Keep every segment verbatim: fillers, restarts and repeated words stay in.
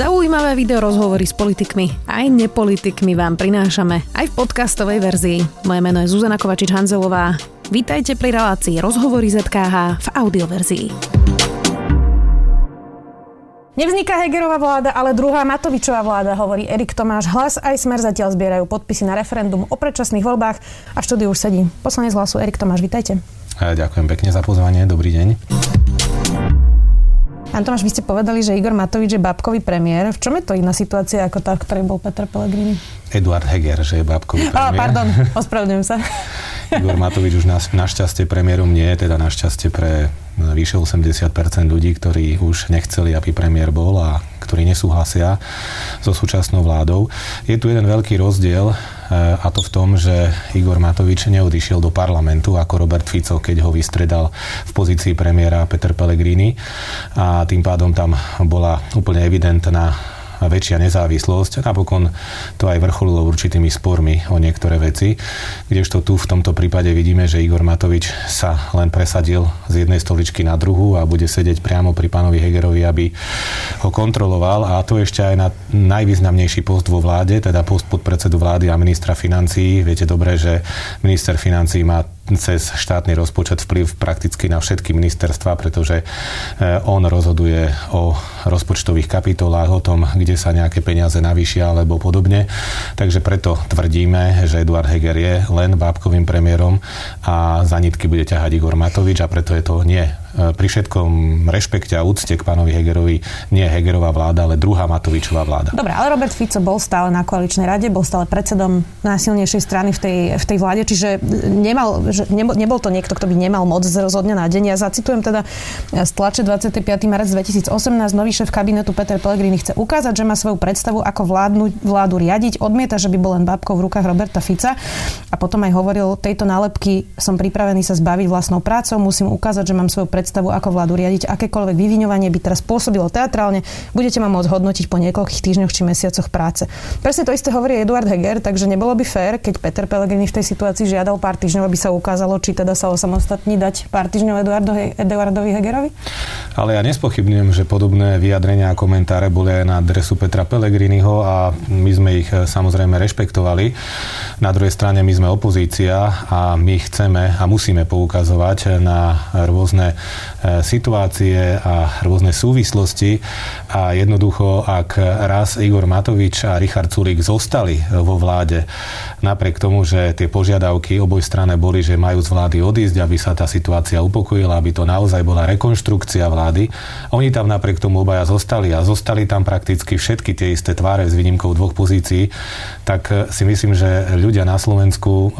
Zaujímavé video rozhovory s politikmi aj nepolitikmi vám prinášame aj v podcastovej verzii. Moje meno je Zuzana Kovačič-Hanzelová. Vítajte pri relácii Rozhovory zet ká há v audioverzii. Nevzniká Hegerová vláda, ale druhá Matovičová vláda, hovorí Erik Tomáš. Hlas aj Smer zatiaľ zbierajú podpisy na referendum o predčasných voľbách a v štúdiu už sedí poslanec Hlasu Erik Tomáš. Vítajte. Ďakujem pekne za pozvanie. Dobrý deň. Pán Tomáš, vy ste povedali, že Igor Matovič je bábkový premiér. V čom je to iná situácia ako tá, v ktorej bol Peter Pellegrini? Eduard Heger, že je bábkový premiér. Oh, pardon, ospravedlňujem sa. Igor Matovič už našťastie premiérom nie je, teda našťastie pre vyše osemdesiat percent ľudí, ktorí už nechceli, aby premiér bol a ktorí nesúhlasia so súčasnou vládou. Je tu jeden veľký rozdiel a to v tom, že Igor Matovič neodišiel do parlamentu ako Robert Fico, keď ho vystredal v pozícii premiéra Peter Pellegrini a tým pádom tam bola úplne evidentná väčšia nezávislosť. Napokon to aj vrcholilo určitými spormi o niektoré veci, kdežto tu v tomto prípade vidíme, že Igor Matovič sa len presadil z jednej stoličky na druhú a bude sedieť priamo pri pánovi Hegerovi, aby ho kontroloval a to ešte aj na najvýznamnejší post vo vláde, teda post podpredsedu vlády a ministra financií. Viete dobre, že minister financií má cez štátny rozpočet vplyv prakticky na všetky ministerstva, pretože on rozhoduje o rozpočtových kapitolách, o tom, kde sa nejaké peniaze navýšia alebo podobne. Takže preto tvrdíme, že Eduard Heger je len bábkovým premiérom a za nitky bude ťahať Igor Matovič a preto je to nie pri všetkom rešpekte a úcte k pánovi Hegerovi nie Hegerová vláda, ale druhá Matovičová vláda. Dobre, ale Robert Fico bol stále na koaličnej rade, bol stále predsedom najsilnejšej strany v tej, v tej vláde, čiže nemal, že nebol, nebol to niekto, kto by nemal moc zo dňa na deň. Ja zacitujem teda z tlače dvadsiateho piateho marca dvetisícosemnásť. Nový šéf kabinetu Peter Pellegrini chce ukázať, že má svoju predstavu, ako vládnu, vládu riadiť, odmieta, že by bol len bábkou v rukách Roberta Fica a potom aj hovoril, tejto nálepky som pripravený sa zbaviť vlastnou prácou, musím ukázať, že mám svoju predstavu, ako vládu riadiť. Akékoľvek vyviňovanie by teraz pôsobilo teatrálne, budete ma môcť hodnotiť po niekoľkých týždňoch či mesiacoch práce. Presne to isté hovorí Eduard Heger, takže nebolo by fér, keď Peter Pellegrini v tej situácii žiadal pár týždňov, aby sa ukázalo, či teda sa osamostatní dať pár týždňov Eduardovi Hegerovi. Ale ja nespochybňujem, že podobné vyjadrenia a komentáre boli aj na adresu Petra Pellegriniho a my sme ich samozrejme rešpektovali. Na druhej strane my sme opozícia a my chceme a musíme poukazovať na rôzne situácie a rôzne súvislosti a jednoducho, ak raz Igor Matovič a Richard Sulík zostali vo vláde, napriek tomu, že tie požiadavky oboj strane boli, že majú z vlády odísť, aby sa tá situácia upokojila, aby to naozaj bola rekonštrukcia vlády, oni tam napriek tomu obaja zostali a zostali tam prakticky všetky tie isté tváre s výnimkou dvoch pozícií, tak si myslím, že ľudia na Slovensku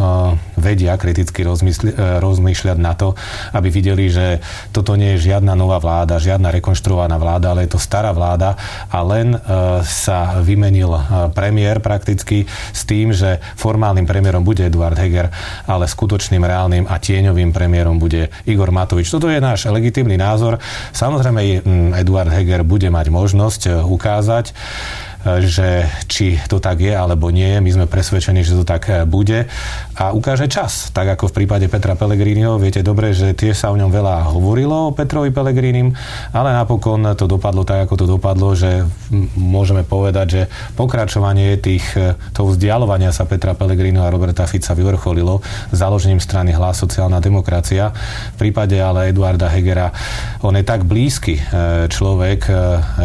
vedia kriticky rozmysli- rozmýšľať na to, aby videli, že toto nie je žiadna nová vláda, žiadna rekonštruovaná vláda, ale je to stará vláda a len e, sa vymenil premiér prakticky s tým, že formálnym premiérom bude Eduard Heger, ale skutočným, reálnym a tieňovým premiérom bude Igor Matovič. Toto je náš legitímny názor. Samozrejme, Eduard Heger bude mať možnosť ukázať, že či to tak je, alebo nie. My sme presvedčení, že to tak bude. A ukáže čas. Tak ako v prípade Petra Pellegriniho. Viete dobre, že tiež sa o ňom veľa hovorilo o Petrovi Pellegrinim, ale napokon to dopadlo tak, ako to dopadlo, že môžeme povedať, že pokračovanie tých, toho vzdialovania sa Petra Pellegriniho a Roberta Fica vyvrcholilo založením strany Hlas sociálna demokracia. V prípade ale Eduarda Hegera, on je tak blízky človek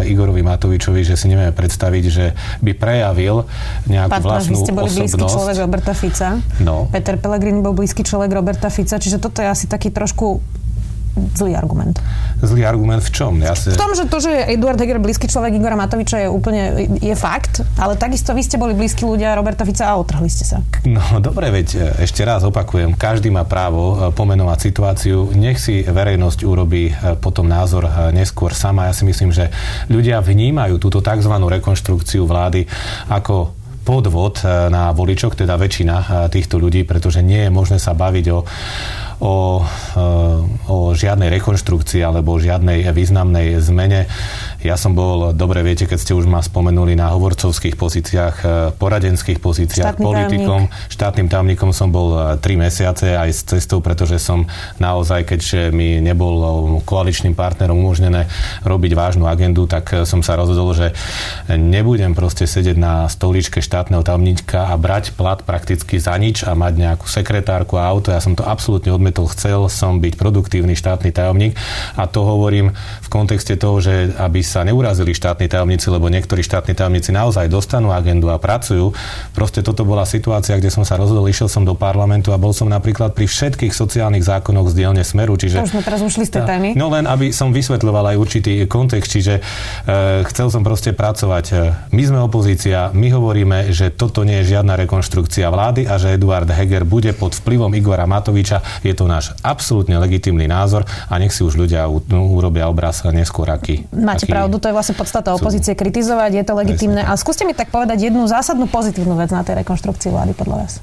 Igorovi Matovičovi, že si nevieme predstaviť, že by prejavil nejakú Pán, vlastnú osobnosť. Pán, vy ste boli osobnosť. Blízky človek Roberta Fica. No. Peter Pellegrini bol blízky človek Roberta Fica, čiže toto je asi taký trošku zlý argument. Zlý argument v čom? Ja si... V tom, že to, že je Eduard Heger blízky človek Igora Matoviča je úplne je fakt, ale takisto vy ste boli blízki ľudia Roberta Fica a otrhli ste sa. No dobre, veď ešte raz opakujem, každý má právo pomenovať situáciu, nech si verejnosť urobí potom názor neskôr sama. Ja si myslím, že ľudia vnímajú túto tzv. Rekonštrukciu vlády ako podvod na voličok, teda väčšina týchto ľudí, pretože nie je možné sa baviť o, o o, o žiadnej rekonštrukcii alebo o žiadnej významnej zmene. Ja som bol, dobre viete, keď ste už ma spomenuli, na hovorcovských pozíciách, poradenských pozíciách, štátny politikom, tajomník. štátnym tajomníkom som bol tri mesiace aj s cestou, pretože som naozaj, keďže mi nebol koaličným partnerom umožnené robiť vážnu agendu, tak som sa rozhodol, že nebudem proste sedieť na stoličke štátneho tajomníka a brať plat prakticky za nič a mať nejakú sekretárku a auto. Ja som to absolútne odmetol. Chcel som byť produktívny štátny tajomník a to hovorím v kontexte toho, že aby sa neurazili štátni tajomníci, lebo niektorí štátni tajomníci naozaj dostanú agendu a pracujú. Proste toto bola situácia, kde som sa rozhodol, išiel som do parlamentu a bol som napríklad pri všetkých sociálnych zákonoch z dielne Smeru, čiže už sme teraz ušli z tej témy. No len aby som vysvetľoval aj určitý kontext, čiže e, chcel som proste pracovať. My sme opozícia, my hovoríme, že toto nie je žiadna rekonštrukcia vlády a že Eduard Heger bude pod vplyvom Igora Matoviča. Je to náš absolútne legitímny názor a nech si už ľudia u, u, urobia obraz neskôr aký. Máte aký... pravdu, to je vlastne podstata opozície kritizovať, je to legitímne. A skúste mi tak povedať jednu zásadnú pozitívnu vec na tej rekonštrukcii vlády podľa vás.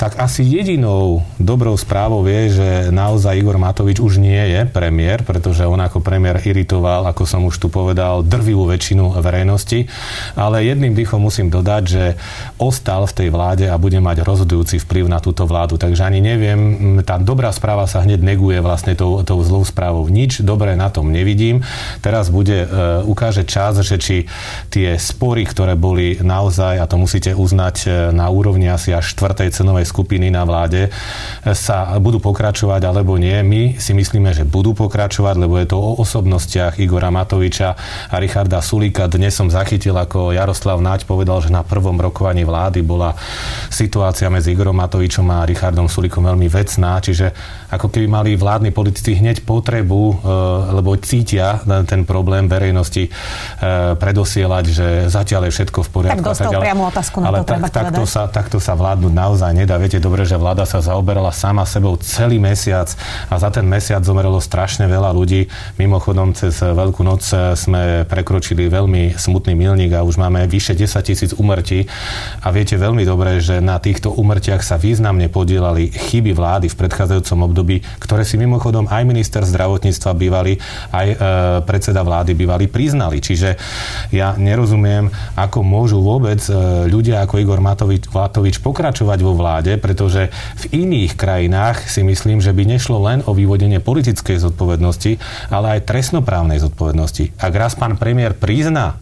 Tak asi jedinou dobrou správou je, že naozaj Igor Matovič už nie je premiér, pretože on ako premiér iritoval, ako som už tu povedal, drvivú väčšinu verejnosti. Ale jedným dýchom musím dodať, že ostal v tej vláde a bude mať rozhodujúci vplyv na túto vládu. Takže ani neviem, tá dobrá správa sa hneď neguje vlastne tou, tou zlou správou. Nič dobré na tom nevidím. Teraz bude, e, ukáže čas, že či tie spory, ktoré boli naozaj, a to musíte uznať, na úrovni asi až štvrtej cenovej skupiny na vláde, sa budú pokračovať alebo nie. My si myslíme, že budú pokračovať, lebo je to o osobnostiach Igora Matoviča a Richarda Sulíka. Dnes som zachytil, ako Jaroslav Naď povedal, že na prvom rokovaní vlády bola situácia medzi Igorom Matovičom a Richardom Sulíkom veľmi vecná, čiže ako keby mali vládni politici hneď potrebu, lebo cítia ten problém verejnosti predosielať, že zatiaľ je všetko v poriadku. Tak dostal priamu otázku na to, treba tak, takto, sa, takto sa vládnuť naozaj nedá. Viete dobre, že vláda sa zaoberala sama sebou celý mesiac a za ten mesiac zomrelo strašne veľa ľudí. Mimochodom, cez Veľkú noc sme prekročili veľmi smutný milník a už máme vyše desať tisíc úmrtí. A viete veľmi dobre, že na týchto úmrtiach sa významne podielali chyby vlády v predchádzajúcom období, ktoré si mimochodom aj minister zdravotníctva bývalý, aj e, predseda vlády bývalý priznali. Čiže ja nerozumiem, ako môžu vôbec ľudia ako Igor Matovič, Vlatovič pokračovať vo vláde, pretože v iných krajinách si myslím, že by nešlo len o vyvodenie politickej zodpovednosti, ale aj trestnoprávnej zodpovednosti. Ak raz pán premiér prizná,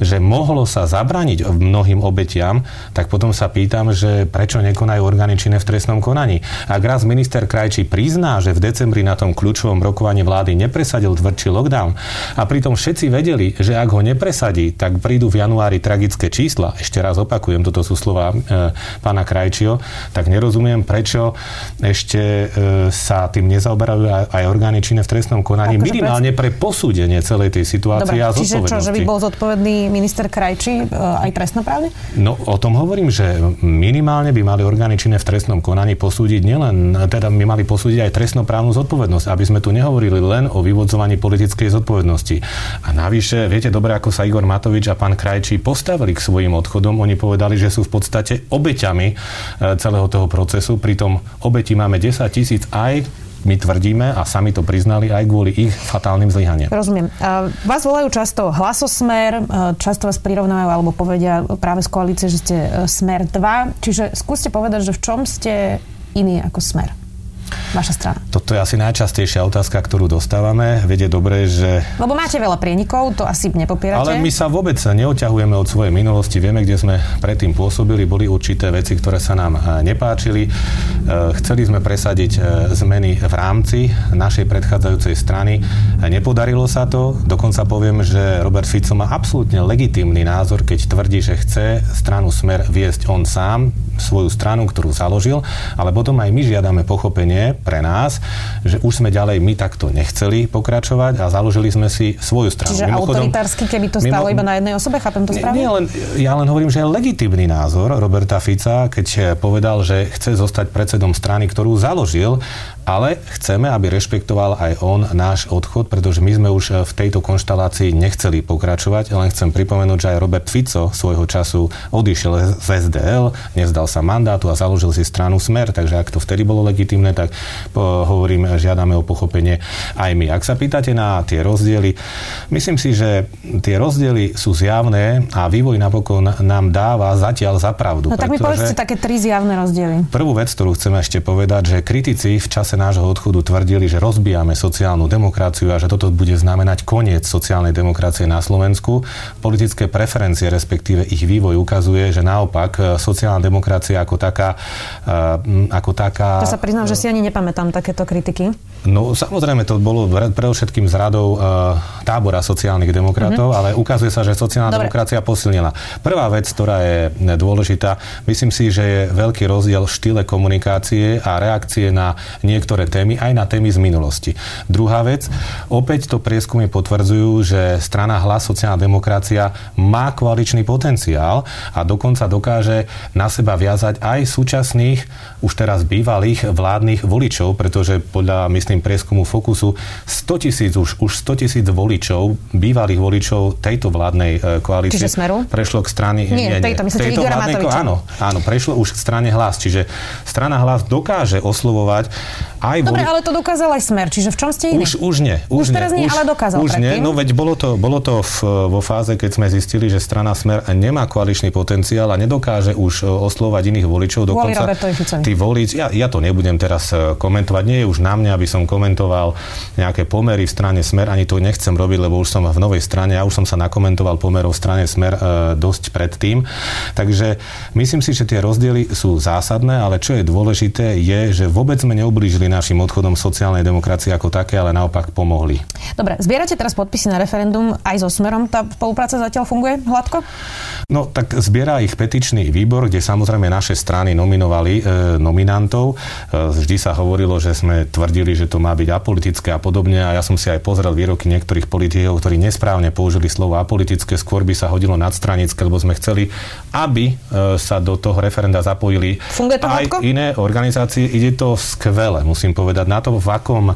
že mohlo sa zabrániť mnohým obetiam, tak potom sa pýtam, že prečo nekonajú orgány činné v trestnom konaní. Ak raz minister Krajčí prizná, že v decembri na tom kľúčovom rokovaní vlády nepresadil tvrdší lockdown a pritom všetci vedeli, že ak ho nepresadí, tak prídu v januári tragické čísla. Ešte raz opakujem, toto sú slova e, pána Krajčího, tak nerozumiem, prečo ešte e, sa tým nezaoberajú aj, aj orgány činné v trestnom konaní. Akože minimálne pre... pre posúdenie celej tej situácie. Dobre, a čiže čo, že by bol zodpovedný minister Krajčí e, aj trestnoprávne? No, o tom hovorím, že minimálne by mali orgány činné v trestnom konaní posúdiť nielen, teda by mali posúdiť aj trestnoprávnu zodpovednosť, aby sme tu nehovorili len o vyvodzovaní politickej zodpovednosti. A navyše, viete dobre, ako sa Igor Matovič a pán Krajčí postavili k svojim odchodom. Oni povedali, že sú v podstate obeťami e, celého toho procesu. Pritom obeti máme desať tisíc aj my tvrdíme a sami to priznali aj kvôli ich fatálnym zlyhaniam. Rozumiem. Vás volajú často Hlasosmer, často vás prirovnávajú alebo povedia práve z koalície, že ste Smer dva. Čiže skúste povedať, že v čom ste iní ako Smer? Vaša strana. Toto je asi najčastejšia otázka, ktorú dostávame. Viete dobre, že... Lebo máte veľa prienikov, to asi nepopierate. Ale my sa vôbec neoťahujeme od svojej minulosti. Vieme, kde sme predtým pôsobili. Boli určité veci, ktoré sa nám nepáčili. Chceli sme presadiť zmeny v rámci našej predchádzajúcej strany. Nepodarilo sa to. Dokonca poviem, že Robert Fico má absolútne legitímny názor, keď tvrdí, že chce stranu Smer viesť on sám, svoju stranu, ktorú založil. Ale potom aj my žiadame pochopenie pre nás, že už sme ďalej my takto nechceli pokračovať a založili sme si svoju stranu. Čiže autoritársky, keby to stalo mimo... iba na jednej osobe, chápem to správne? Nie, len, ja len hovorím, že je legitímny názor Roberta Fica, keď povedal, že chce zostať predsedom strany, ktorú založil, ale chceme, aby rešpektoval aj on náš odchod, pretože my sme už v tejto konštalácii nechceli pokračovať. Len chcem pripomenúť, že aj Robert Fico svojho času odišiel z es dé el, nevzdal vzdal sa mandátu a založil si stranu Smer, takže ak to vtedy bolo legitímne, tak hovorím, žiadame o pochopenie aj my. Ak sa pýtate na tie rozdiely, myslím si, že tie rozdiely sú zjavné a vývoj napokon nám dáva zatiaľ za pravdu. No tak mi povedzte také tri zjavné rozdiely. Prvú vec, ktorú chceme ešte povedať, že kritici v čase nášho odchodu tvrdili, že rozbijame sociálnu demokraciu a že toto bude znamenať koniec sociálnej demokracie na Slovensku. Politické preferencie, respektíve ich vývoj ukazuje, že naopak sociálna demokracia ako taká... Ako taká to sa priznám, že si ani nepamätám takéto kritiky. No samozrejme, to bolo predovšetkým zradou tábora sociálnych demokratov, mm-hmm. ale ukazuje sa, že sociálna Dobre. demokracia posilnila. Prvá vec, ktorá je dôležitá, myslím si, že je veľký rozdiel v štýle komunikácie a reakcie na niektoré témy, aj na témy z minulosti. Druhá vec, opäť to prieskumy potvrdzujú, že strana Hlas sociálna demokracia má koaličný potenciál a dokonca dokáže na seba viazať aj súčasných, už teraz bývalých vládnych voličov, pretože podľa, myslím, prieskumu Fokusu stotisíc už, už stotisíc voličov, bývalých voličov tejto vládnej koalície prešlo k strane... Nie, nie, tejto, myslím, tejto Igora Matoviča. Áno, áno, prešlo už k strane Hlas, čiže strana Hlas dokáže oslovovať aj... Dobre, voli... ale to dokázal aj Smer, čiže v čom ste iní? Už, už nie. Už, už teraz nie, už, ale dokázal už predtým. Už nie, no veď bolo to, bolo to v, vo fáze, keď sme zistili, že strana Smer nemá koaličný potenciál a nedokáže už oslovať iných voličov. Dokonca tí voliči, ja, ja to nebudem teraz komentovať, nie je už na mňa, aby som komentoval nejaké pomery v strane Smer, ani to nechcem robiť, lebo už som v novej strane, ja už som sa nakomentoval pomerov v strane Smer e, dosť predtým. Takže myslím si, že tie rozdiely sú zásadné, ale čo je dôležité je, že vôbec sme neublížili našim odchodom sociálnej demokracie ako také, ale naopak pomohli. Dobre, zbierate teraz podpisy na referendum aj so Smerom? Tá spolupráca zatiaľ funguje hladko? No tak zbiera ich petičný výbor, kde samozrejme naše strany nominovali e, nominantov. E, vždy sa hovorilo, že sme tvrdili, že to má byť apolitické a podobne a ja som si aj pozrel výroky niektorých politikov, ktorí nesprávne použili slovo apolitické, skôr by sa hodilo nadstranické, lebo sme chceli, aby sa do toho referenda zapojili aj iné organizácie. Ide to skvele, musím povedať. Na to, v akom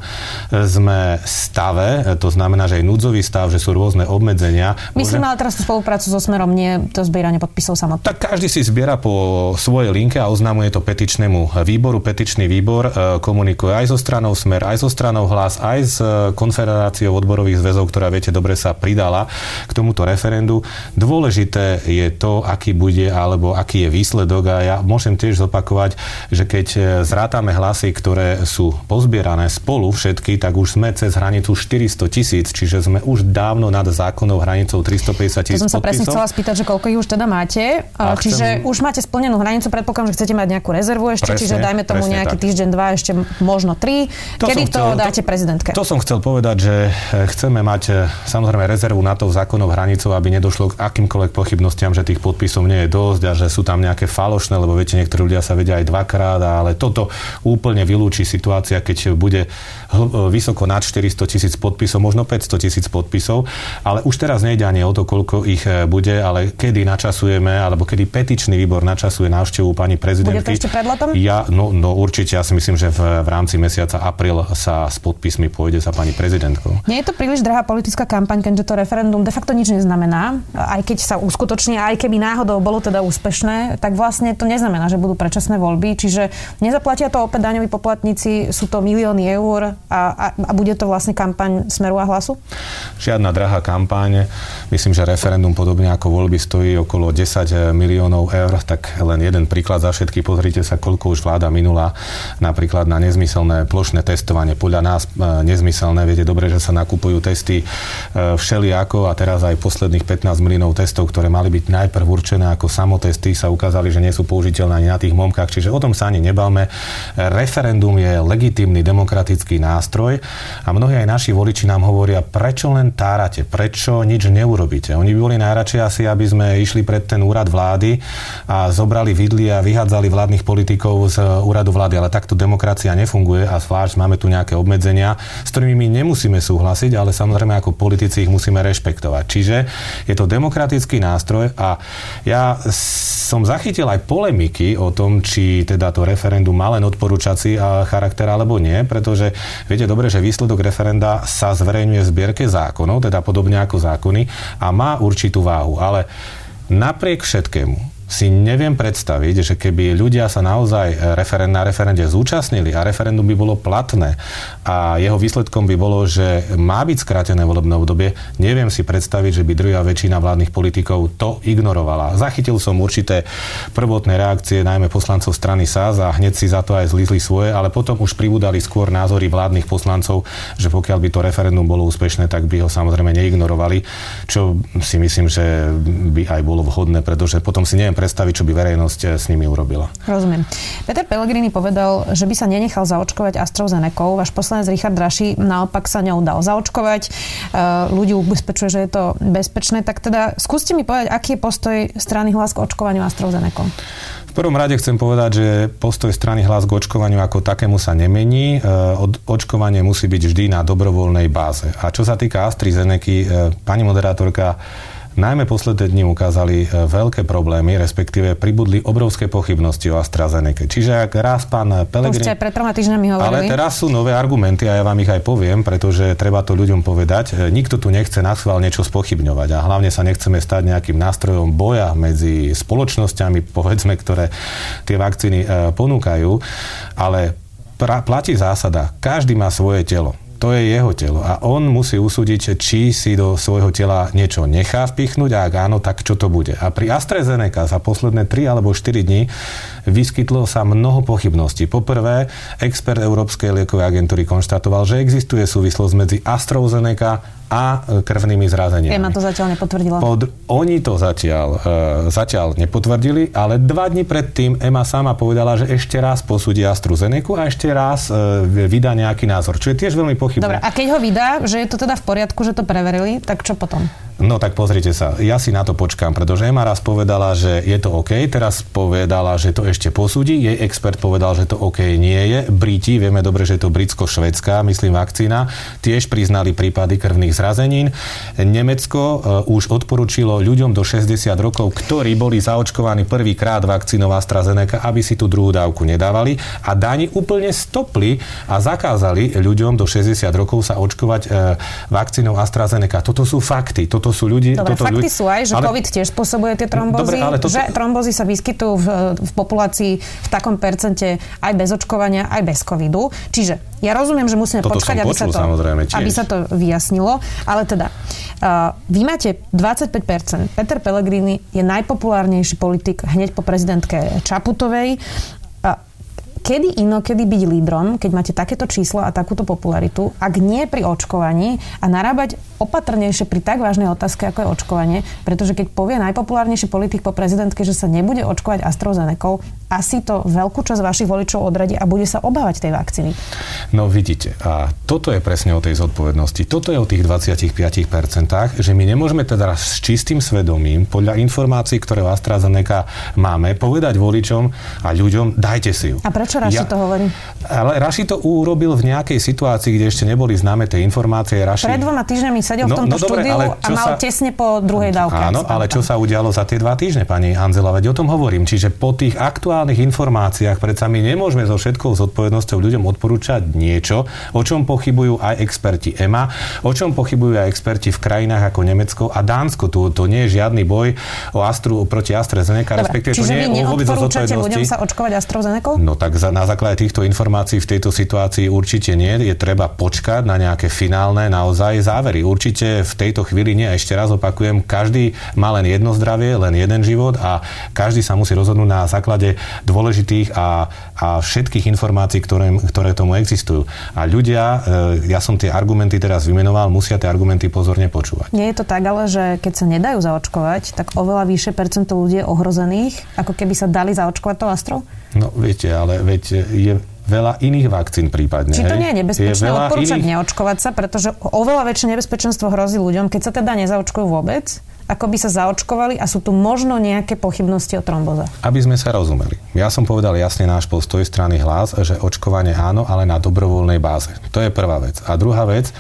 sme stave, to znamená, že je núdzový stav, že sú rôzne obmedzenia. Myslím, ale teraz tú spoluprácu so Smerom, nie to zbieranie podpisov samotné. Tak každý si zbiera po svojej linke a oznamuje to petičnému výboru. Petičný výbor komunikuje aj so stranou Smer, aj so stranou Hlas, aj s Konfederáciou odborových zväzov, ktorá, viete, dobre sa pridala k tomuto referendu. Dôležité je to, aký bude alebo aký je výsledok a ja môžem tiež zopakovať, že keď zrátame hlasy, ktoré sú pozbierané spolu všetky, tak už sme cez hranicu štyristo tisíc, čiže sme už dávno nad zákonnou hranicou tristopäťdesiat tisíc podpisov. To som sa presne chcela spýtať, že koľko ich už teda máte. A čiže chcem... už máte splnenú hranicu, predpokladám, že chcete mať nejakú rezervu ešte, presne, čiže dajme tomu nejaký tak. týždeň, dva, ešte možno tri. To Kedy to chcel, dáte to, prezidentke? To som chcel povedať, že chceme mať samozrejme rezervu na to zákonnou hranicou, aby nedošlo k akýmkoľvek pochybnostiam, že tých podpisov nie je dosť a že sú tam nejaké falošné, lebo viete, niektorí ľudia sa vedia aj dvakrát, ale toto úplne vylúči situácia, keď bude vysoko nad štyristo tisíc podpisov, možno päťsto tisíc podpisov, ale už teraz nejde ani o to, koľko ich bude, ale kedy načasujeme, alebo kedy petičný výbor načasuje návštevu pani prezidentky. Bude to ešte pred letom? Ja, no, no určite, ja si myslím, že v, v rámci mesiaca apríl sa s podpismi pôjde za pani prezidentkou. Nie je to príliš drahá politická kampaň, keďže to referendum de facto nič neznamená. Aj keď sa uskutoční, aj keby náhodou bolo teda úspešné, tak vlastne to neznamená, že budú predčasné voľby. Čiže nezaplatia to opäť daňoví poplatníci, sú to milióny eur a, a, a bude to vlastne kampaň Smeru a Hlasu? Žiadna drahá kampaň. Myslím, že referendum podobne ako voľby stojí okolo desať miliónov eur. Tak len jeden príklad za všetky. Pozrite sa, koľko už vláda minula napríklad na nezmyselné plošné testovanie. Podľa nás nezmyselné. Viete dobre, že sa nakupujú testy všelijako a teraz aj posledných pätnásť miliónov testov, ktoré mali byť najprv určené ako samotesty, sa ukázali, že nie sú použiteľné ani na tých momkách. Čiže o tom sa ani nebavme. Referendum je legitímny demokratický nástroj a mnohí aj naši voliči nám hovoria, prečo len tárate, prečo nič neurobíte. Oni by boli najradšej asi, aby sme išli pred ten úrad vlády a zobrali vidly a vyhádzali vládnych politikov z úradu vlády, ale takto demokracia nefunguje a zvlášť máme tu nejaké obmedzenia, s ktorými my nemusíme súhlasiť, ale samozrejme ako politici ich musíme rešpektovať. Čiže je to demokratický nástroj a ja som zachytil aj polemiky o tom, či teda to referendum má len odporúčací charakter alebo nie, pretože viete dobre, že výsledok referenda sa zverejňuje v zbierke zákonov, teda podobne ako zákony a má určitú váhu, ale napriek všetkému si neviem predstaviť, že keby ľudia sa naozaj referend, na referende zúčastnili a referendum by bolo platné a jeho výsledkom by bolo, že má byť skrátené volebné obdobie, neviem si predstaviť, že by druhá väčšina vládnych politikov to ignorovala. Zachytil som určité prvotné reakcie, najmä poslancov strany SaS a hneď si za to aj zlizli svoje, ale potom už pribúdali skôr názory vládnych poslancov, že pokiaľ by to referendum bolo úspešné, tak by ho samozrejme neignorovali, čo si myslím, že by aj bolo vhodné, pretože potom si neviem predstaviť, čo by verejnosť s nimi urobila. Rozumiem. Peter Pellegrini povedal, že by sa nenechal zaočkovať AstraZenecou. Váš poslanec Richard Raši naopak sa ňou dal zaočkovať. Ľudí ubezpečuje, že je to bezpečné. Tak teda skúste mi povedať, aký je postoj strany Hlas k očkovaniu AstraZenecou? V prvom rade chcem povedať, že postoj strany Hlas k očkovaniu ako takému sa nemení. Očkovanie musí byť vždy na dobrovoľnej báze. A čo sa týka AstraZeneky, pani moderátorka, najmä posledné dni ukázali veľké problémy, respektíve pribudli obrovské pochybnosti o AstraZeneke. Čiže ak raz pán Pellegrini... To ste aj pred troma týždňami hovorili. Ale teraz sú nové argumenty a ja vám ich aj poviem, pretože treba to ľuďom povedať. Nikto tu nechce naschvál niečo spochybňovať a hlavne sa nechceme stať nejakým nástrojom boja medzi spoločnosťami, povedzme, ktoré tie vakcíny ponúkajú. Ale pra, platí zásada, každý má svoje telo. To je jeho telo a on musí usúdiť, či si do svojho tela niečo nechá vpichnúť a ak áno, tak čo to bude. A pri AstraZeneca za posledné tri alebo štyri dní vyskytlo sa mnoho pochybností. Poprvé, expert Európskej liekovej agentúry konštatoval, že existuje súvislosť medzi AstraZeneca a krvnými zrazeniami. É em á to zatiaľ nepotvrdila. Pod, oni to zatiaľ, e, zatiaľ nepotvrdili, ale dva dni predtým é em á sama povedala, že ešte raz posúdi AstraZenecu a ešte raz e, vydá nejaký názor, čo je tiež veľmi pochybné. Dobre, a keď ho vydá, že je to teda v poriadku, že to preverili, tak čo potom? No tak pozrite sa, ja si na to počkám, pretože é em á raz povedala, že je to OK, teraz povedala, že to ešte posúdi, jej expert povedal, že to OK nie je. Briti, vieme dobre, že je to britsko-švédska, myslím vakcína, tiež priznali prípady krvných zrazenín. Nemecko už odporučilo ľuďom do šesťdesiat rokov, ktorí boli zaočkovaní prvýkrát vakcínou AstraZeneca, aby si tú druhú dávku nedávali a Dáni úplne stopli a zakázali ľuďom do šesťdesiat rokov sa očkovať vakcínou AstraZeneca. Toto sú fakty, toto sú ľudí... Dobre, toto fakty ľudí, sú aj, že ale, COVID tiež spôsobuje tie trombózy, toto... že trombózy sa vyskytujú v, v populácii v takom percente aj bez očkovania, aj bez covidu. Čiže ja rozumiem, že musíme toto počkať, aby, počul, sa to, aby sa to vyjasnilo, ale teda uh, vy máte dvadsaťpäť percent. Peter Pellegrini je najpopulárnejší politik hneď po prezidentke Čaputovej. Uh, Kedy inokedy byť lídrom, keď máte takéto číslo a takúto popularitu, ak nie pri očkovaní a narábať opatrnejšie pri tak vážnej otázke, ako je očkovanie, pretože keď povie najpopulárnejší politik po prezidentke, že sa nebude očkovať AstraZenecou, asi to veľkú časť vašich voličov odradí a bude sa obávať tej vakcíny. No vidíte, a toto je presne o tej zodpovednosti. Toto je o tých dvadsaťpäť percent, že my nemôžeme teda s čistým svedomím, podľa informácií, ktoré v AstraZeneca máme, povedať voličom a ľuďom, dajte si ju. Čo Raši ja, to hovorí? Ale Raši to urobil v nejakej situácii, kde ešte neboli známe tie informácie. Raši... Pred dvoma týždňami sedel no, v tomto no, dobre, štúdiu a mal sa... tesne po druhej dávke. Áno, ale tam. Čo sa udialo za tie dva týždne, pani Hanzelová, veď o tom hovorím. Čiže po tých aktuálnych informáciách predsa my nemôžeme so všetkou zodpovednosťou ľuďom odporúčať niečo, o čom pochybujú aj experti é em á, o čom pochybujú aj experti v krajinách ako Nemecko a Dánsko. Tu to nie je žiadny boj o Astru proti AstraZeneca, respektíve to nie je vôbec o zodpovednosti. Čiže sa očkovať AstraZenecou? No tak na základe týchto informácií v tejto situácii určite nie. Je treba počkať na nejaké finálne naozaj závery. Určite v tejto chvíli nie. Ešte raz opakujem, každý má len jedno zdravie, len jeden život a každý sa musí rozhodnúť na základe dôležitých a, a všetkých informácií, ktoré, ktoré tomu existujú. A ľudia, ja som tie argumenty teraz vymenoval, musia tie argumenty pozorne počúvať. Nie je to tak, ale že keď sa nedajú zaočkovať, tak oveľa vyššie percento ľudí je ohrozených, ako keby sa dali zaočkovať to astrou? No viete, ale veď je veľa iných vakcín prípadne. Či to nie je nebezpečné? Odporúčať iných... neočkovať sa, pretože oveľa väčšie nebezpečenstvo hrozí ľuďom, keď sa teda nezaočkujú vôbec, ako by sa zaočkovali a sú tu možno nejaké pochybnosti o trombóze. Aby sme sa rozumeli. Ja som povedal jasne náš postoj strany Hlas, že očkovanie áno, ale na dobrovoľnej báze. To je prvá vec. A druhá vec,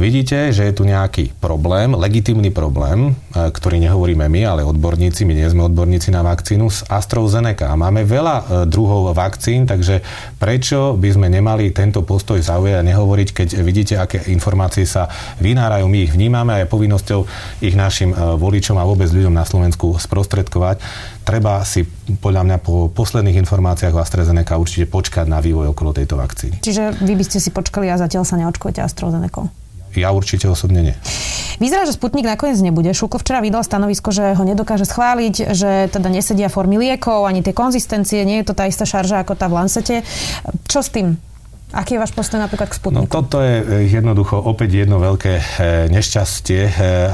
vidíte, že je tu nejaký problém, legitímny problém, ktorý nehovoríme my, ale odborníci, my nie sme odborníci na vakcínu z AstraZeneca. Máme veľa druhov vakcín, takže prečo by sme nemali tento postoj zaujať a nehovoriť, keď vidíte, aké informácie sa vynárajú, my ich vnímame a je povinnosťou ich našim voličom a vôbec ľuďom na Slovensku sprostredkovať. Treba si podľa mňa po posledných informáciách o AstraZeneca určite počkať na vývoj okolo tejto vakcíny. Čiže vy by ste si počkali a zatiaľ sa neočkujete AstraZenecou? Ja určite osobne nie. Vyzerá, že Sputnik nakoniec nebude. Šúko včera vydal stanovisko, že ho nedokáže schváliť, že teda nesedia formy liekov, ani tie konzistencie, nie je to tá istá šarža ako tá v Lancete. Čo s tým? Aký je váš postoj napríklad k Sputniku? No toto je jednoducho opäť jedno veľké nešťastie,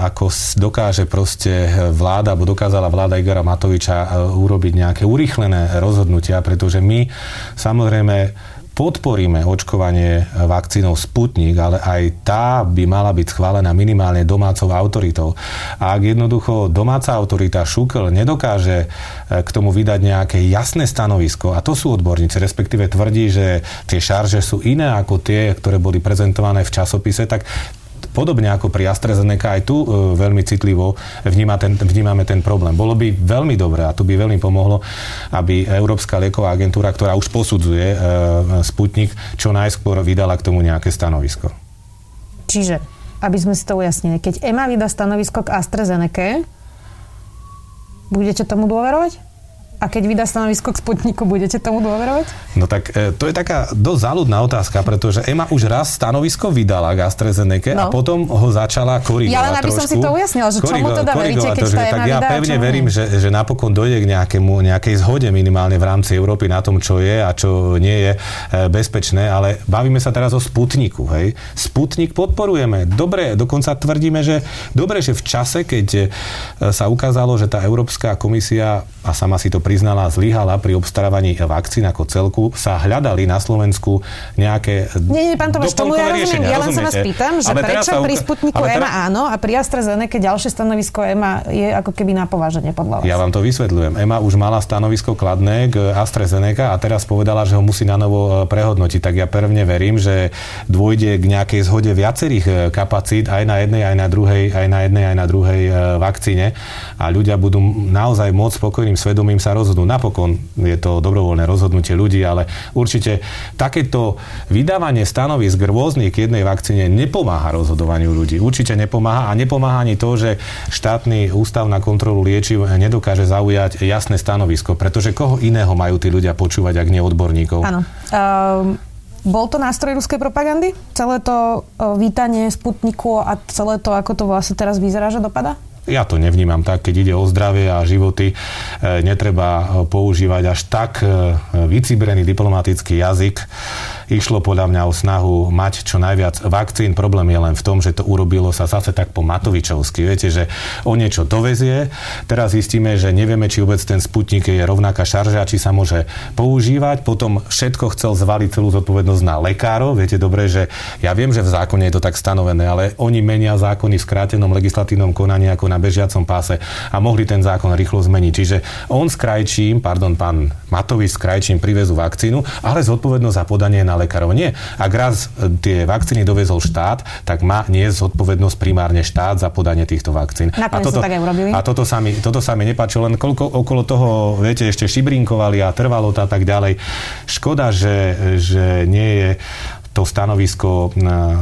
ako dokáže proste vláda, alebo dokázala vláda Igora Matoviča urobiť nejaké urýchlené rozhodnutia, pretože my samozrejme podporíme očkovanie vakcínou Sputnik, ale aj tá by mala byť schválená minimálne domácou autoritou. A ak jednoducho domáca autorita Šukl nedokáže k tomu vydať nejaké jasné stanovisko, a to sú odborníci, respektíve tvrdí, že tie šarže sú iné ako tie, ktoré boli prezentované v časopise, tak podobne ako pri AstraZeneca, aj tu veľmi citlivo vníma ten, vnímame ten problém. Bolo by veľmi dobré a tu by veľmi pomohlo, aby Európska lieková agentúra, ktorá už posudzuje e, Sputnik, čo najskôr vydala k tomu nejaké stanovisko. Čiže, aby sme si to ujasnili, keď é em á vydá stanovisko k AstraZeneca, budete tomu dôverovať? A keď vydá stanovisko k Sputniku, budete tomu dôverovať? No tak e, to je taká dosť záľudná otázka, pretože é em á už raz stanovisko vydala k AstraZeneca no. a potom ho začala korigovať. Ja len aby som si to ujasnila, že korigo, čomu teda veríte, keď tá é em á vydá? Tak ja pevne verím, že, že napokon dojde k nejakému, nejakej zhode minimálne v rámci Európy na tom, čo je a čo nie je bezpečné, ale bavíme sa teraz o Sputniku. Hej? Sputnik podporujeme. Dobre, dokonca tvrdíme, že dobre, že v čase, keď sa ukázalo, že tá Európska komisia a sama si to priznala, zlyhala pri obstarávaní vakcín ako celku, sa hľadali na Slovensku nejaké nie, nie, pán Tomáš, tomu ja rozumiem. Ja len sa vás pýtam, že ale prečo sa pri Sputniku teraz é em á áno a pri AstraZeneca ďalšie stanovisko é em á je ako keby na pováženie podľa vás. Ja vám to vysvetľujem. é em á už mala stanovisko kladné k AstraZeneca a teraz povedala, že ho musí na novo prehodnotiť. Tak ja pevne verím, že dôjde k nejakej zhode viacerých kapacít aj na jednej, aj na druhej, aj na jednej, aj na druhej vakcíne a ľudia budú naozaj môcť spokojným svedomím sa rozhodnú. Napokon je to dobrovoľné rozhodnutie ľudí, ale určite takéto vydávanie stanovisk rôznych k jednej vakcíne nepomáha rozhodovaniu ľudí. Určite nepomáha a nepomáha ani to, že štátny ústav na kontrolu liečiv nedokáže zaujať jasné stanovisko, pretože koho iného majú tí ľudia počúvať, ak nie odborníkov. Áno. Um... Bol to nástroj ruskej propagandy? Celé to vítanie Sputniku a celé to, ako to vlastne teraz vyzerá, že dopadá? Ja to nevnímam tak, keď ide o zdravie a životy, netreba používať až tak vycibrený diplomatický jazyk. Išlo podľa mňa o snahu mať čo najviac vakcín. Problém je len v tom, že to urobilo sa zase tak po Matovičovsky. Viete, že o niečo dovezie. Teraz zistíme, že nevieme, či vôbec ten Sputnik je rovnaká šarža, či sa môže používať. Potom všetko chcel zvaliť celú zodpovednosť na lekárov. Viete dobre, že ja viem, že v zákone je to tak stanovené, ale oni menia zákony v skrátenom legislatívnom konaní ako na na bežiacom páse a mohli ten zákon rýchlo zmeniť. Čiže on s Krajčím, pardon, pán Matovič s Krajčím privezú vakcínu, ale zodpovednosť za podanie na lekárov nie. Ak raz tie vakcíny dovezol štát, tak má nie zodpovednosť primárne štát za podanie týchto vakcín. A toto, tak a toto sa mi, toto sa mi nepáčilo, len koľko okolo toho, viete, ešte šibrinkovali a trvalo to a tak ďalej. Škoda, že, že nie je to stanovisko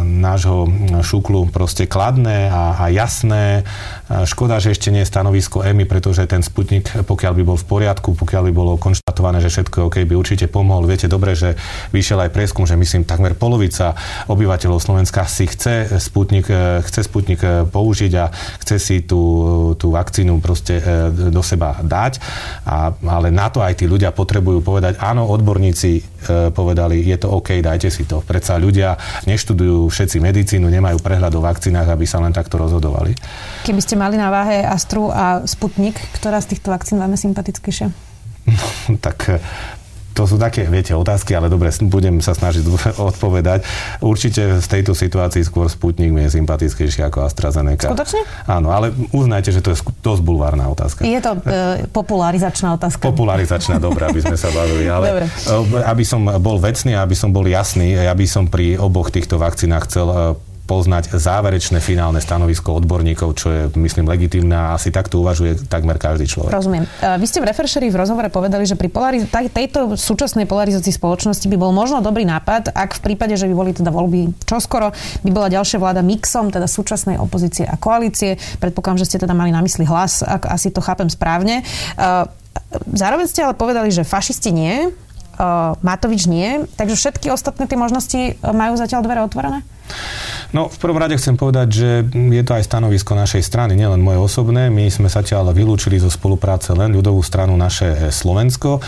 nášho Šuklu proste kladné a, a jasné. Škoda, že ešte nie je stanovisko é em á, pretože ten Sputnik, pokiaľ by bol v poriadku, pokiaľ by bolo konštatované, že všetko je OK, by určite pomohol. Viete dobre, že vyšiel aj prieskum, že myslím takmer polovica obyvateľov Slovenska si chce Sputnik, chce Sputnik použiť a chce si tú, tú vakcínu proste do seba dať. A, ale na to aj tí ľudia potrebujú povedať, áno, odborníci povedali, je to OK, dajte si to. Pre sa ľudia neštudujú všetci medicínu, nemajú prehľad o vakcínach, aby sa len takto rozhodovali. Keby ste mali na váhe Astru a Sputnik, ktorá z týchto vakcín máme sympatickejšia? No, tak to sú také, viete, otázky, ale dobre, budem sa snažiť odpovedať. Určite v tejto situácii skôr Sputnik mi je sympatickejší ako AstraZeneca. Skutočne? Áno, ale uznajte, že to je dosť bulvárna otázka. Je to e, popularizačná otázka. Popularizačná, dobrá, aby sme sa bavili. Ale dobre. Aby som bol vecný, aby som bol jasný, ja by som pri oboch týchto vakcínach chcel poznať záverečné finálne stanovisko odborníkov, čo je, myslím, legitímne a asi takto uvažuje takmer každý človek. Rozumiem. Vy ste v Refresheri v rozhovore povedali, že pri polariz- tejto súčasnej polarizácii spoločnosti by bol možno dobrý nápad, ak v prípade, že by boli teda voľby čoskoro, by bola ďalšia vláda mixom teda súčasnej opozície a koalície. Predpokladám, že ste teda mali na mysli Hlas, ak asi to chápem správne. Zároveň ste ale povedali, že fašisti nie, Matovič nie, takže všetky ostatné tie možnosti majú zatiaľ dvere otvorené? No, v prvom rade chcem povedať, že je to aj stanovisko našej strany, nielen moje osobné. My sme zatiaľ vylúčili zo spolupráce len ľudovú stranu Naše Slovensko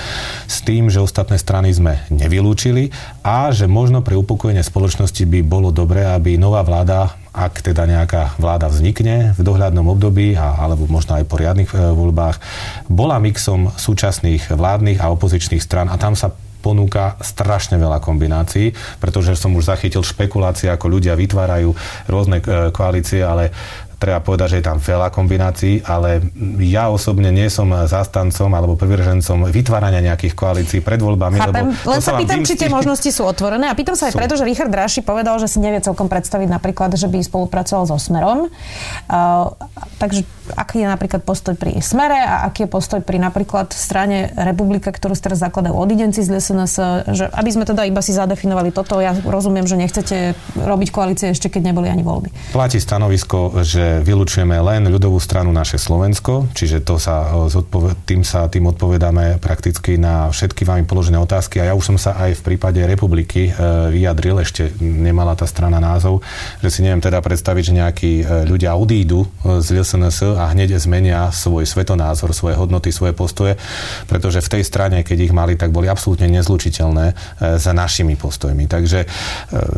s tým, že ostatné strany sme nevylúčili a že možno pre upokojenie spoločnosti by bolo dobré, aby nová vláda, ak teda nejaká vláda vznikne v dohľadnom období a, alebo možno aj po riadnych e, voľbách, bola mixom súčasných vládnych a opozičných strán a tam sa ponúka strašne veľa kombinácií, pretože som už zachytil špekulácie, ako ľudia vytvárajú rôzne e, koalície, ale treba povedať, že je tam veľa kombinácií, ale ja osobne nie som zastancom alebo privržencom vytvárania nejakých koalícií pred voľbami. Chápem, lebo len sa pýtam, vymstí... či tie možnosti sú otvorené. A pýtam sa aj sú. preto, že Richard Raši povedal, že si nevie celkom predstaviť napríklad, že by spolupracoval so Smerom. Uh, takže aký je napríklad postoj pri Smere a aký je postoj pri napríklad strane Republika, ktorú teraz zakladajú odidenci z es en es, že aby sme teda iba si zadefinovali toto. Ja rozumiem, že nechcete robiť koalície ešte, keď neboli ani voľby. Platí stanovisko, že vylúčujeme len ľudovú stranu Naše Slovensko, čiže to sa, tým sa tým odpovedáme prakticky na všetky vami položené otázky a ja už som sa aj v prípade Republiky vyjadril, ešte nemala tá strana názov, že si neviem teda predstaviť, že nejakí ľudia odídu z es en es a hneď zmenia svoj svetonázor, svoje hodnoty, svoje postoje, pretože v tej strane, keď ich mali, tak boli absolútne nezlučiteľné za našimi postojmi. Takže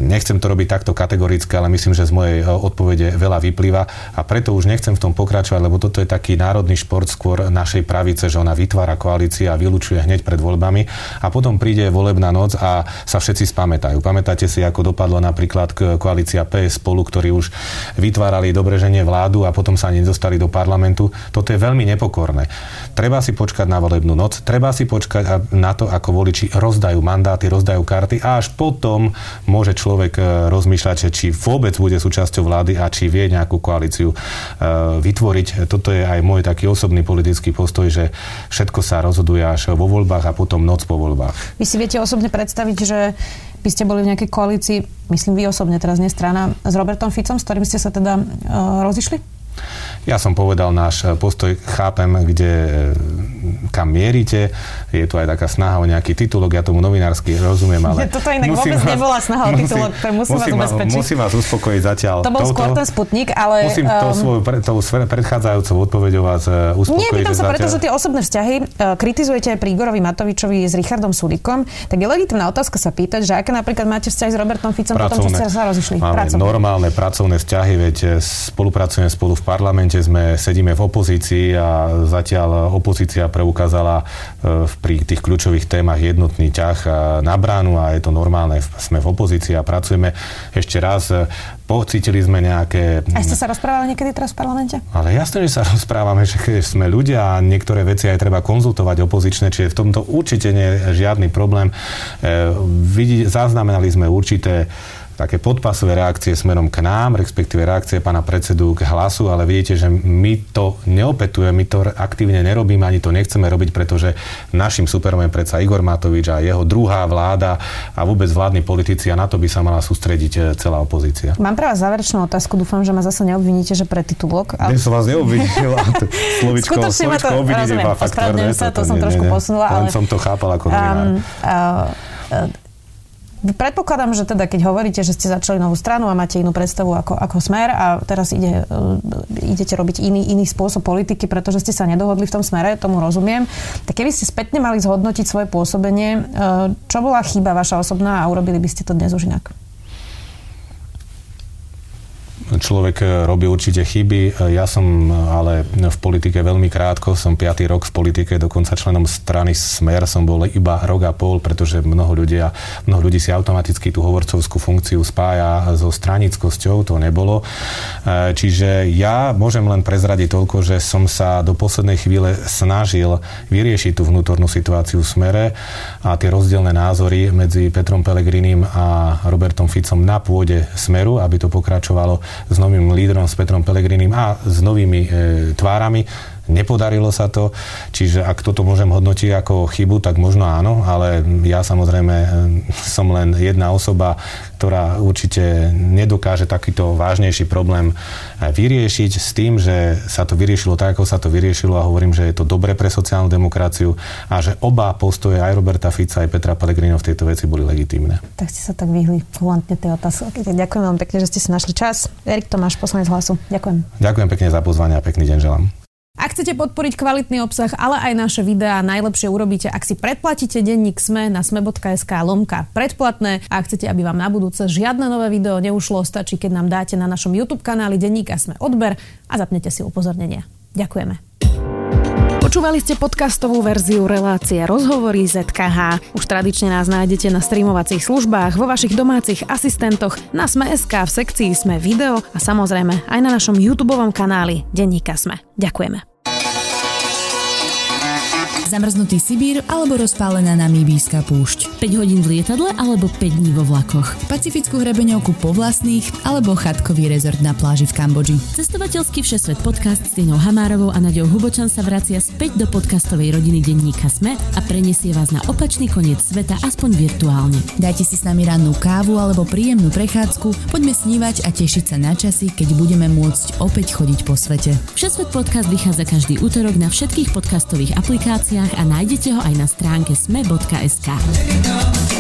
nechcem to robiť takto kategoricky, ale myslím, že z mojej odpovede veľa vyplýva. A preto už nechcem v tom pokračovať, lebo toto je taký národný šport skôr našej pravice, že ona vytvára koalície a vylučuje hneď pred voľbami a potom príde volebná noc a sa všetci spamätajú. Pamätáte si, ako dopadlo napríklad koalícia pé es Spolu, ktorí už vytvárali dobre, že nie vládu a potom sa ani nedostali do parlamentu. Toto je veľmi nepokorné. Treba si počkať na volebnú noc, treba si počkať na to, ako voliči rozdajú mandáty, rozdajú karty a až potom môže človek rozmýšľať, či vôbec bude súčasťou vlády a či vie nejakú koalíciu vytvoriť. Toto je aj môj taký osobný politický postoj, že všetko sa rozhoduje až vo voľbách a potom noc po voľbách. Vy si viete osobne predstaviť, že by ste boli v nejakej koalícii, myslím vy osobne, teraz nie strana, s Robertom Ficom, s ktorým ste sa teda uh, rozišli? Ja som povedal náš postoj, chápem, kde, kam mierite. Je tu aj taká snaha o nejaký titulok, ja tomu novinársky rozumiem, ale... Toto inak vôbec vás, nebola snaha o titulok, musím, musím vás ubezpečiť. Musím vás uspokojiť zatiaľ. To bol skôr ten Sputnik, ale... Musím um, to svojou predchádzajúcou odpoveďou vás uspokojiť. Nie, pýtam sa zatiaľ. Preto, že tie osobné vzťahy kritizujete aj pri Igorovi Matovičovi s Richardom Sulíkom, tak je legitímna otázka sa pýtať, že aké napríklad máte vzťahy s Robertom Ficom potom, čo ste sa rozišli. Normálne pracovné vzťahy, veď spolupracujeme spolu v parlamente, sme sedíme v opozícii a zatiaľ opozícia preukázala pri tých kľúčových témach jednotný ťah na bránu a je to normálne. Sme v opozícii a pracujeme. Ešte raz, pocítili sme nejaké... A ste sa rozprávali niekedy teraz v parlamente? Ale jasne, že sa rozprávame, že keď sme ľudia a niektoré veci aj treba konzultovať opozičné, čiže v tomto určite nie je žiadny problém. Zaznamenali sme určité také podpasové reakcie smerom k nám, respektíve reakcie pána predsedu k Hlasu, ale vidíte, že my to neopetujeme, my to aktívne nerobíme, ani to nechceme robiť, pretože našim superom je predsa Igor Matovič a jeho druhá vláda a vôbec vládni politici a na to by sa mala sústrediť celá opozícia. Mám pre vás záverečnú otázku, dúfam, že ma zase neobviníte, že pre titulok. Ale... Nie som vás neobvinil, slovičko, slovičko obviniť iba fakt tvrdé. To, to som nie, trošku nie, posunula, len ale... Len som to chápal ako novinár. Um, uh, Predpokladám, že teda keď hovoríte, že ste začali novú stranu a máte inú predstavu ako, ako Smer a teraz ide, idete robiť iný, iný spôsob politiky, pretože ste sa nedohodli v tom smere, tomu rozumiem. Tak keby ste spätne mali zhodnotiť svoje pôsobenie, čo bola chyba vaša osobná a urobili by ste to dnes už inak? Čo človek robí určite chyby. Ja som ale v politike veľmi krátko, som piaty rok v politike, dokonca členom strany Smer som bol iba rok a pol, pretože mnoho ľudia, mnoho ľudí si automaticky tú hovorcovskú funkciu spája so stranickosťou, to nebolo. Čiže ja môžem len prezradiť toľko, že som sa do poslednej chvíle snažil vyriešiť tú vnútornú situáciu v Smere a tie rozdielne názory medzi Petrom Pellegrinim a Robertom Ficom na pôde Smeru, aby to pokračovalo s novým lídrom, s Petrom Pellegrinim a s novými e, tvárami. Nepodarilo sa to, čiže ak toto môžem hodnotiť ako chybu, tak možno áno, ale ja samozrejme som len jedna osoba, ktorá určite nedokáže takýto vážnejší problém vyriešiť s tým, že sa to vyriešilo tak, ako sa to vyriešilo a hovorím, že je to dobre pre sociálnu demokraciu a že oba postoje aj Roberta Fica, aj Petra Pellegriniho v tejto veci boli legitímne. Tak ste sa tak vyhli kulantne tej otázky. Ďakujem vám pekne, že ste si našli čas. Erik Tomáš, poslanec Hlasu. Ďakujem. Ďakujem pekne za pozvanie a pekný deň želám. Ak chcete podporiť kvalitný obsah, ale aj naše videá, najlepšie urobíte, ak si predplatíte denník SME na sme.sk lomka predplatné a ak chcete, aby vám na budúce žiadne nové video neušlo, stačí, keď nám dáte na našom YouTube kanáli denník SME odber a zapnete si upozornenia. Ďakujeme. Počúvali ste podcastovú verziu relácie Rozhovory zet ká há. Už tradične nás nájdete na streamovacích službách, vo vašich domácich asistentoch, na sme bodka es ká v sekcii Sme video a samozrejme aj na našom YouTubeovom kanáli Denníka Sme. Ďakujeme. Zamrznutý Sibír alebo rozpálená namíbijská púšť. päť hodín v lietadle alebo päť dní vo vlakoch. Pacifickú hrebeňovku po vlastných alebo chatkový rezort na pláži v Kambodži. Cestovateľský Všesvet podcast s Tinou Hamárovou a Naďou Hubočan sa vracia späť do podcastovej rodiny denníka SME a prenesie vás na opačný koniec sveta aspoň virtuálne. Dajte si s nami rannú kávu alebo príjemnú prechádzku, poďme snívať a tešiť sa na časy, keď budeme môcť opäť chodiť po svete. Všesvet podcast vychádza každý utorok na všetkých podcastových aplikáciách a nájdete ho aj na stránke sme bodka es ká.